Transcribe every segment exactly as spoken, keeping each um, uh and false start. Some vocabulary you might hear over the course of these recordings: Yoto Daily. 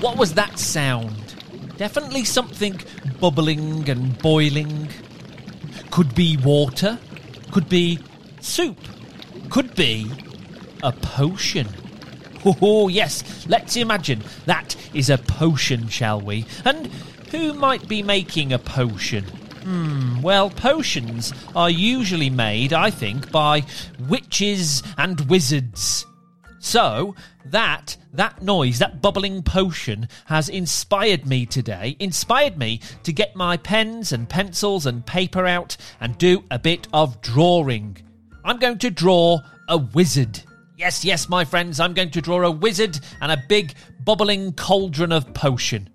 what was that sound? Definitely something bubbling and boiling. Could be water. Could be soup. Could be a potion. Oh, yes, let's imagine that is a potion, shall we? And who might be making a potion? Hmm, well, potions are usually made, I think, by witches and wizards. So, that, that noise, that bubbling potion has inspired me today, inspired me to get my pens and pencils and paper out and do a bit of drawing. I'm going to draw a wizard. Yes, yes, my friends, I'm going to draw a wizard and a big bubbling cauldron of potion.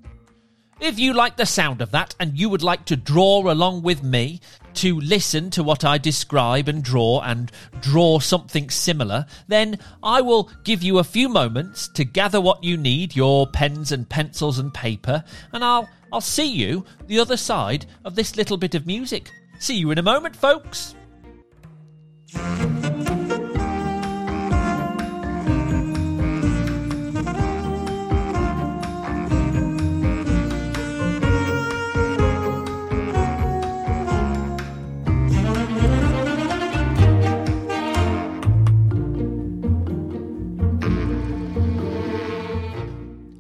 If you like the sound of that and you would like to draw along with me, to listen to what I describe and draw and draw something similar, then I will give you a few moments to gather what you need, your pens and pencils and paper, and I'll I'll see you the other side of this little bit of music. See you in a moment, folks.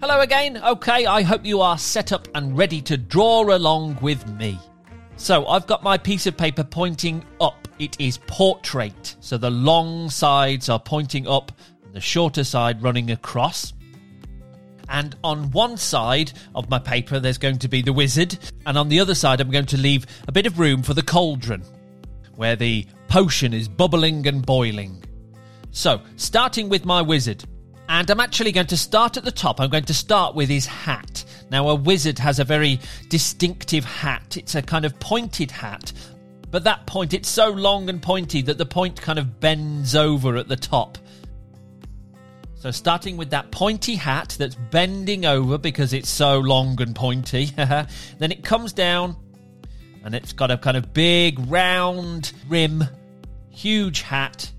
Hello again. Okay, I hope you are set up and ready to draw along with me. So I've got my piece of paper pointing up. It is portrait. So the long sides are pointing up, and the shorter side running across. And on one side of my paper, there's going to be the wizard. And on the other side, I'm going to leave a bit of room for the cauldron, where the potion is bubbling and boiling. So starting with my wizard. And I'm actually going to start at the top. I'm going to start with his hat. Now, a wizard has a very distinctive hat. It's a kind of pointed hat. But that point, it's so long and pointy that the point kind of bends over at the top. So starting with that pointy hat that's bending over because it's so long and pointy. Then it comes down and it's got a kind of big round rim, huge hat.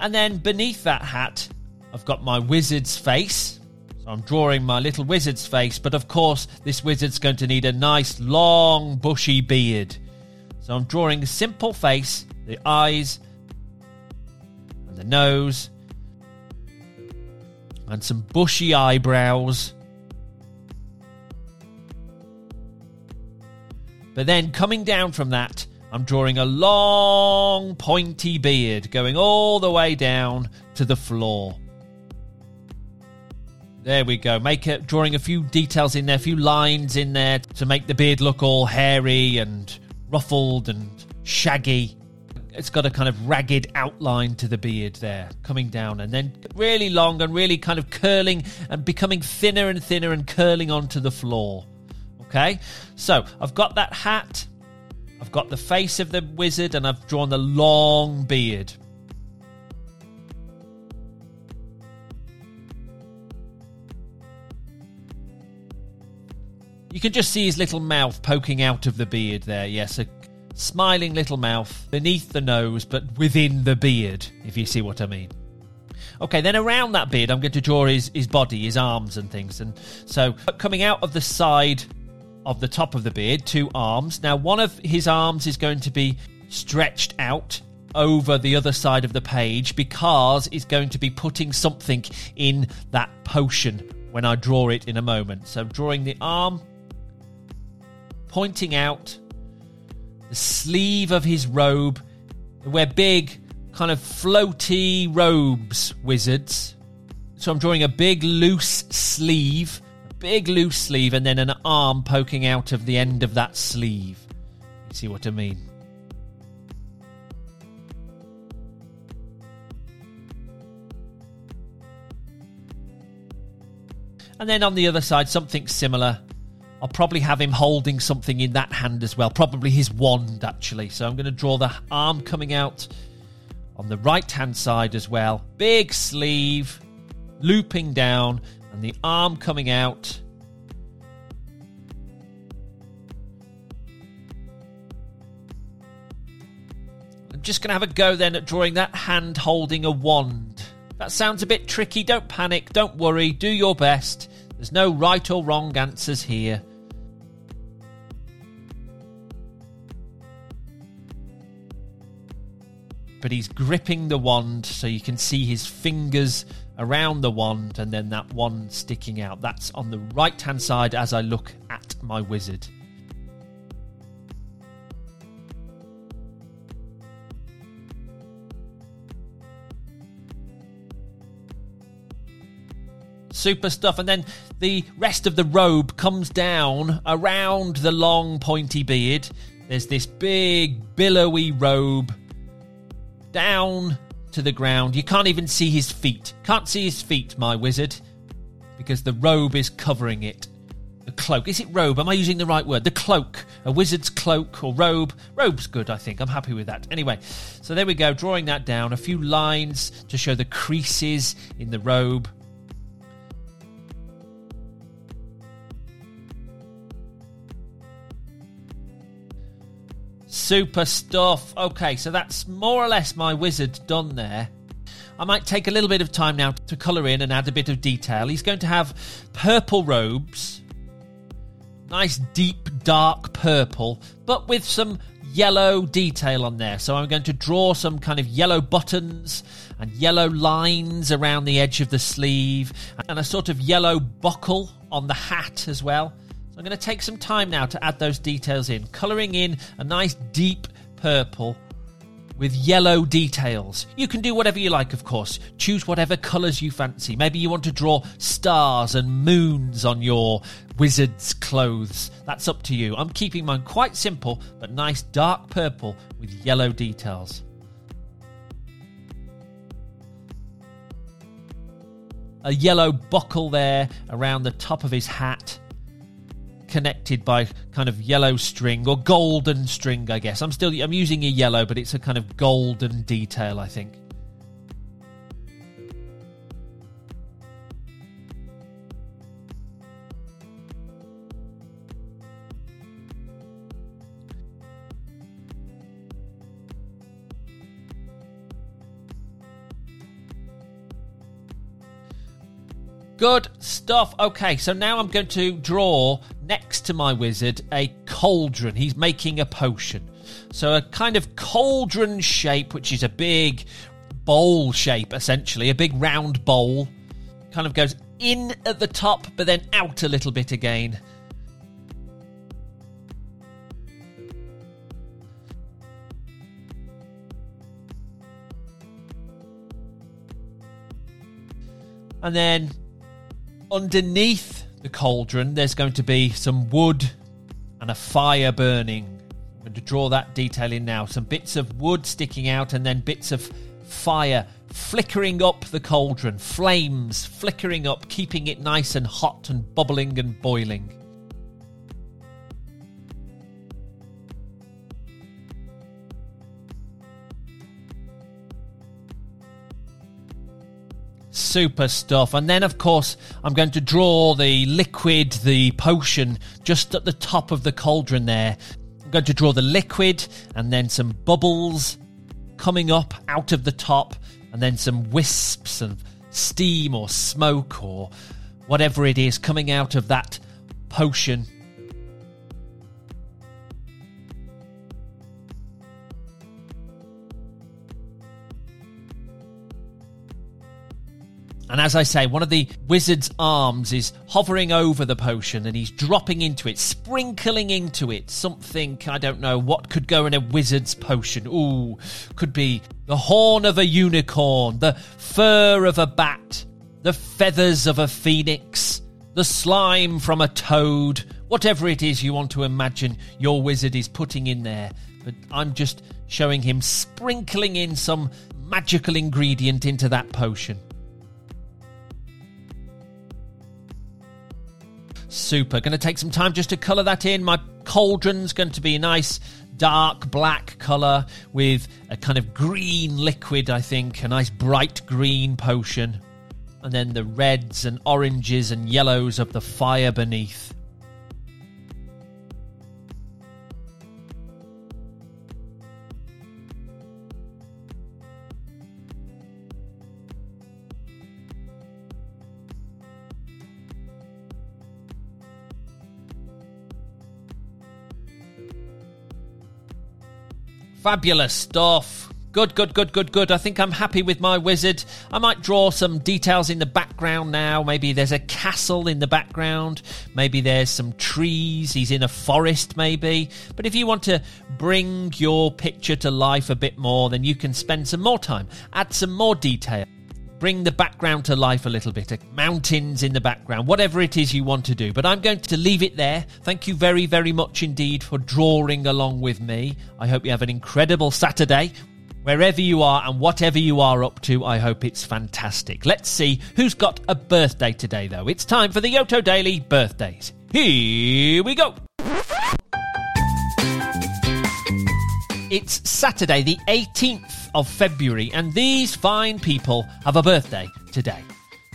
And then beneath that hat, I've got my wizard's face. So I'm drawing my little wizard's face. But of course, this wizard's going to need a nice, long, bushy beard. So I'm drawing a simple face, the eyes and the nose and some bushy eyebrows. But then coming down from that, I'm drawing a long, pointy beard going all the way down to the floor. There we go. Make it, drawing a few details in there, a few lines in there to make the beard look all hairy and ruffled and shaggy. It's got a kind of ragged outline to the beard there, coming down and then really long and really kind of curling and becoming thinner and thinner and curling onto the floor. Okay, so I've got that hat. I've got the face of the wizard and I've drawn the long beard. You can just see his little mouth poking out of the beard there. Yes, a smiling little mouth beneath the nose, but within the beard, if you see what I mean. Okay, then around that beard, I'm going to draw his, his body, his arms and things. And so coming out of the side of the top of the beard, two arms. Now, one of his arms is going to be stretched out over the other side of the page because it's going to be putting something in that potion when I draw it in a moment. So I'm drawing the arm, pointing out the sleeve of his robe. They wear big, kind of floaty robes, wizards. So I'm drawing a big, loose sleeve Big loose sleeve and then an arm poking out of the end of that sleeve. You see what I mean? And then on the other side, something similar. I'll probably have him holding something in that hand as well. Probably his wand, actually. So I'm going to draw the arm coming out on the right-hand side as well. Big sleeve, looping down. And the arm coming out. I'm just going to have a go then at drawing that hand holding a wand. That sounds a bit tricky. Don't panic. Don't worry. Do your best. There's no right or wrong answers here. But he's gripping the wand, so you can see his fingers around the wand and then that wand sticking out. That's on the right-hand side as I look at my wizard. Super stuff. And then the rest of the robe comes down around the long pointy beard. There's this big billowy robe down to the ground. You can't even see his feet. Can't see his feet, my wizard, because the robe is covering it. The cloak. Is it robe? Am I using the right word? The cloak. A wizard's cloak or robe. Robe's good, I think. I'm happy with that. Anyway, so there we go. Drawing that down. A few lines to show the creases in the robe. Super stuff. Okay, so that's more or less my wizard done there. I might take a little bit of time now to colour in and add a bit of detail. He's going to have purple robes. Nice deep dark purple, but with some yellow detail on there. So I'm going to draw some kind of yellow buttons and yellow lines around the edge of the sleeve and a sort of yellow buckle on the hat as well. So I'm going to take some time now to add those details in, colouring in a nice deep purple with yellow details. You can do whatever you like, of course. Choose whatever colours you fancy. Maybe you want to draw stars and moons on your wizard's clothes. That's up to you. I'm keeping mine quite simple, but nice dark purple with yellow details. A yellow buckle there around the top of his hat, connected by kind of yellow string or golden string, I guess. I'm still I'm using a yellow, but it's a kind of golden detail, I think. Good stuff. Okay, so now I'm going to draw next to my wizard a cauldron. He's making a potion. So a kind of cauldron shape, which is a big bowl shape, essentially, a big round bowl. Kind of goes in at the top, but then out a little bit again. And then underneath the cauldron, there's going to be some wood and a fire burning. I'm going to draw that detail in now. Some bits of wood sticking out and then bits of fire flickering up the cauldron. Flames flickering up, keeping it nice and hot and bubbling and boiling. Super stuff. And then, of course, I'm going to draw the liquid, the potion, just at the top of the cauldron there. I'm going to draw the liquid and then some bubbles coming up out of the top and then some wisps of steam or smoke or whatever it is coming out of that potion. And as I say, one of the wizard's arms is hovering over the potion and he's dropping into it, sprinkling into it something, I don't know, what could go in a wizard's potion? Ooh, could be the horn of a unicorn, the fur of a bat, the feathers of a phoenix, the slime from a toad, whatever it is you want to imagine your wizard is putting in there. But I'm just showing him sprinkling in some magical ingredient into that potion. Super. Going to take some time just to colour that in. My cauldron's going to be a nice dark black colour with a kind of green liquid, I think. A nice bright green potion. And then the reds and oranges and yellows of the fire beneath. Fabulous stuff. Good, good, good, good, good. I think I'm happy with my wizard. I might draw some details in the background now. Maybe there's a castle in the background. Maybe there's some trees. He's in a forest, maybe. But if you want to bring your picture to life a bit more, then you can spend some more time. Add some more detail. Bring the background to life a little bit. Mountains in the background, whatever it is you want to do. But I'm going to leave it there. Thank you very, very much indeed for drawing along with me. I hope you have an incredible Saturday. Wherever you are and whatever you are up to, I hope it's fantastic. Let's see who's got a birthday today, though. It's time for the Yoto Daily birthdays. Here we go. It's Saturday, the eighteenth of February, and these fine people have a birthday today.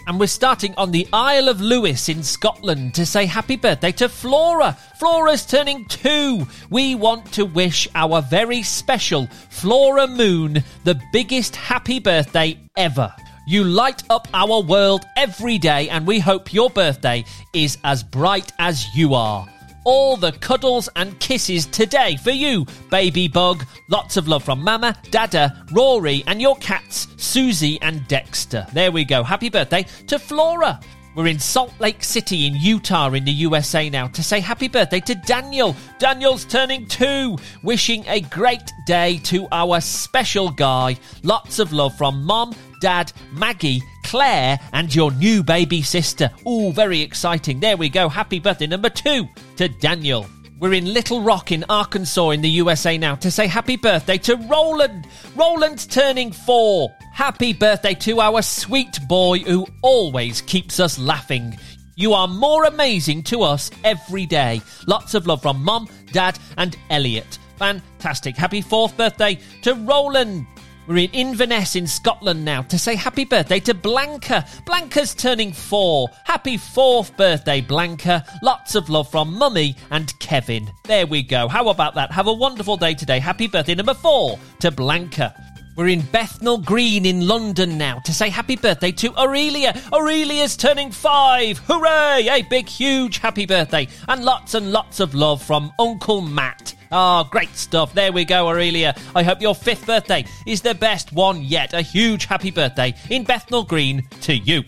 And we're starting on the Isle of Lewis in Scotland to say happy birthday to Flora. Flora's turning two. We want to wish our very special Flora Moon the biggest happy birthday ever. You light up our world every day, and we hope your birthday is as bright as you are. All the cuddles and kisses today for you, baby bug. Lots of love from Mama, Dada, Rory and your cats, Susie and Dexter. There we go. Happy birthday to Flora. We're in Salt Lake City in Utah in the U S A now to say happy birthday to Daniel. Daniel's turning two. Wishing a great day to our special guy. Lots of love from Mom, Dad, Maggie, Claire and your new baby sister. Ooh, very exciting. There we go. Happy birthday number two to Daniel. We're in Little Rock in Arkansas in the U S A now to say happy birthday to Roland. Roland's turning four. Happy birthday to our sweet boy who always keeps us laughing. You are more amazing to us every day. Lots of love from Mum, Dad and Elliot. Fantastic. Happy fourth birthday to Roland. We're in Inverness in Scotland now to say happy birthday to Blanca. Blanca's turning four. Happy fourth birthday, Blanca. Lots of love from Mummy and Kevin. There we go. How about that? Have a wonderful day today. Happy birthday number four to Blanca. We're in Bethnal Green in London now to say happy birthday to Aurelia. Aurelia's turning five. Hooray! A big, huge happy birthday. And lots and lots of love from Uncle Matt. Ah, oh, great stuff. There we go, Aurelia. I hope your fifth birthday is the best one yet. A huge happy birthday in Bethnal Green to you.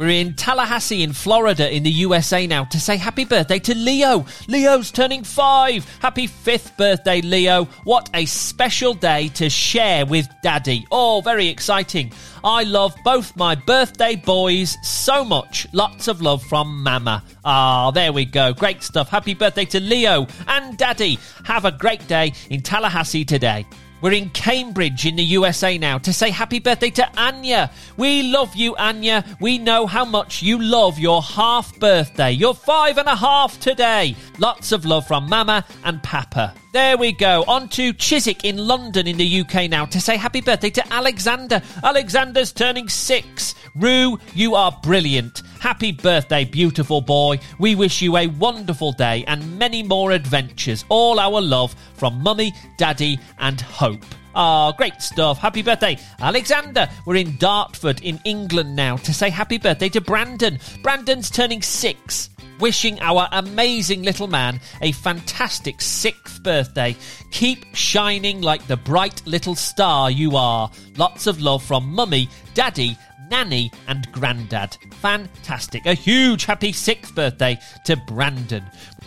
We're in Tallahassee in Florida in the U S A now to say happy birthday to Leo. Leo's turning five. Happy fifth birthday, Leo. What a special day to share with Daddy. Oh, very exciting. I love both my birthday boys so much. Lots of love from Mama. Ah, there we go. Great stuff. Happy birthday to Leo and Daddy. Have a great day in Tallahassee today. We're in Cambridge in the U S A now to say happy birthday to Anya. We love you, Anya. We know how much you love your half birthday. You're five and a half today. Lots of love from Mama and Papa. There we go. On to Chiswick in London in the U K now to say happy birthday to Alexander. Alexander's turning six. Roo, you are brilliant. Happy birthday, beautiful boy. We wish you a wonderful day and many more adventures. All our love from Mummy, Daddy and Hope. Ah, oh, great stuff. Happy birthday, Alexander. We're in Dartford in England now to say happy birthday to Brandon. Brandon's turning six. Wishing our amazing little man a fantastic sixth birthday. Keep shining like the bright little star you are. Lots of love from Mummy, Daddy Nanny and Grandad. Fantastic. A huge happy sixth birthday to Brandon.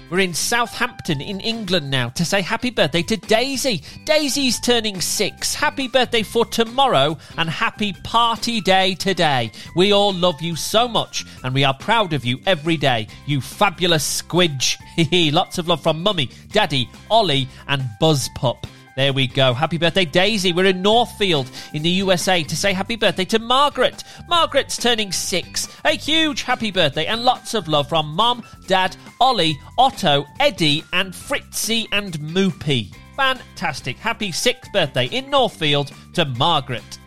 We're in Southampton in England now to say happy birthday to Daisy. Daisy's turning six. Happy birthday for tomorrow and happy party day today. We all love you so much and we are proud of you every day, you fabulous squidge. Lots of love from Mummy, Daddy, Ollie and Buzzpup. There we go. Happy birthday, Daisy. We're in Northfield in the U S A to say happy birthday to Margaret. Margaret's turning six. A huge happy birthday and lots of love from Mum, Dad, Ollie, Otto, Eddie and Fritzy and Moopy. Fantastic. Happy sixth birthday in Northfield to Margaret.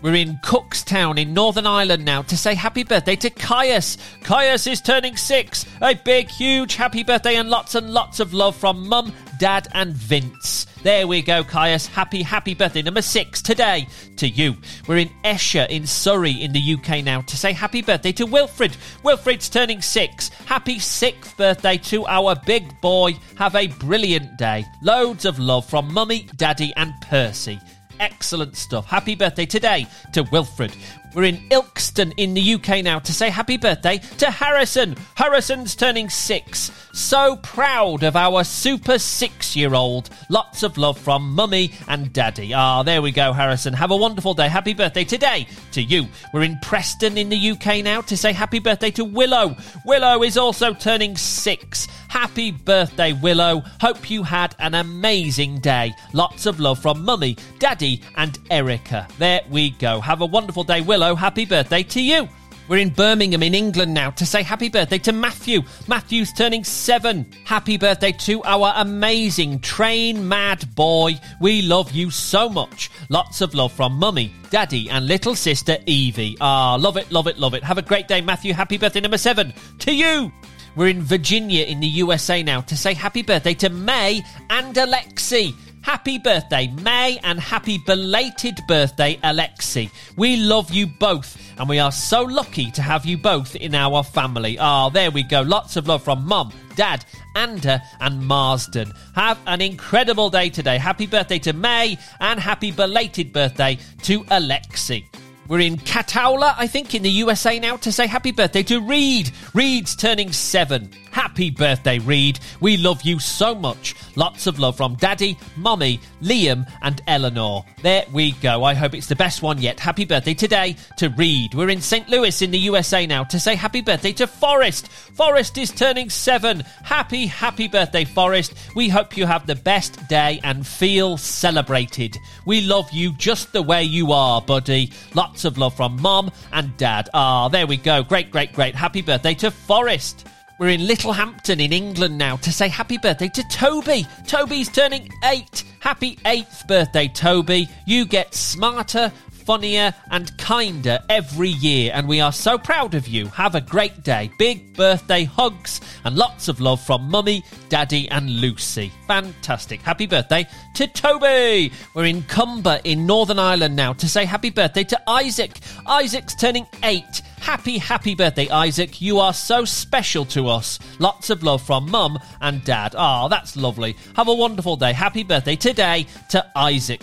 We're in Cookstown in Northern Ireland now to say happy birthday to Caius. Caius is turning six. A big, huge happy birthday and lots and lots of love from Mum, Dad and Vince. There we go, Caius. Happy, happy birthday number six today to you. We're in Esher in Surrey in the U K now to say happy birthday to Wilfred. Wilfred's turning six. Happy sixth birthday to our big boy. Have a brilliant day. Loads of love from Mummy, Daddy and Percy. Excellent stuff. Happy birthday today to Wilfred. We're in Ilkeston in the U K now to say happy birthday to Harrison. Harrison's turning six. So proud of our super six-year-old. Lots of love from Mummy and Daddy. Ah, there we go, Harrison. Have a wonderful day. Happy birthday today to you. We're in Preston in the U K now to say happy birthday to Willow. Willow is also turning six. Happy birthday, Willow. Hope you had an amazing day. Lots of love from Mummy, Daddy and Erica. There we go. Have a wonderful day, Willow. Happy birthday to you. We're in Birmingham in England now to say happy birthday to Matthew. Matthew's turning seven. Happy birthday to our amazing train mad boy. We love you so much. Lots of love from Mummy, Daddy and little sister Evie. Ah, love it, love it, love it. Have a great day, Matthew. Happy birthday number seven to you. We're in Virginia in the U S A now to say happy birthday to May and Alexi. Happy birthday, May, and happy belated birthday, Alexi. We love you both, and we are so lucky to have you both in our family. Ah, there we go. Lots of love from Mum, Dad, Ander, and Marsden. Have an incredible day today. Happy birthday to May, and happy belated birthday to Alexi. We're in Cataula, I think, in the U S A now to say happy birthday to Reed. Reed's turning seven. Happy birthday, Reed. We love you so much. Lots of love from Daddy, Mummy, Liam and Eleanor. There we go. I hope it's the best one yet. Happy birthday today to Reed. We're in Saint Louis in the U S A now to say happy birthday to Forrest. Forrest is turning seven. Happy, happy birthday, Forrest. We hope you have the best day and feel celebrated. We love you just the way you are, buddy. Lots of love from Mum and Dad. Ah, there we go. Great, great, great. Happy birthday to Forrest. We're in Littlehampton in England now to say happy birthday to Toby. Toby's turning eight. Happy eighth birthday, Toby. You get smarter, funnier and kinder every year, and we are so proud of you. Have a great day. Big birthday hugs and lots of love from Mummy, Daddy and Lucy. Fantastic. Happy birthday to Toby. We're in Cumber in Northern Ireland now to say happy birthday to Isaac. Isaac's turning eight. Happy, happy birthday, Isaac. You are so special to us. Lots of love from Mum and Dad. Ah, that's lovely. Have a wonderful day. Happy birthday today to Isaac.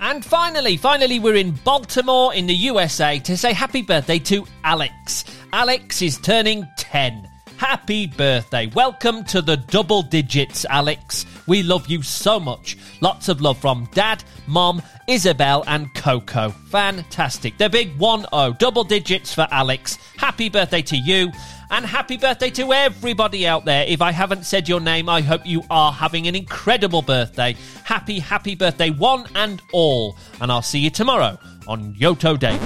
And finally, finally, we're in Baltimore in the U S A to say happy birthday to Alex. Alex is turning ten. Happy birthday. Welcome to the double digits, Alex. We love you so much. Lots of love from Dad, Mom, Isabel and Coco. Fantastic. The big one oh. Double digits for Alex. Happy birthday to you. And happy birthday to everybody out there. If I haven't said your name, I hope you are having an incredible birthday. Happy, happy birthday, one and all. And I'll see you tomorrow on Yoto Daily.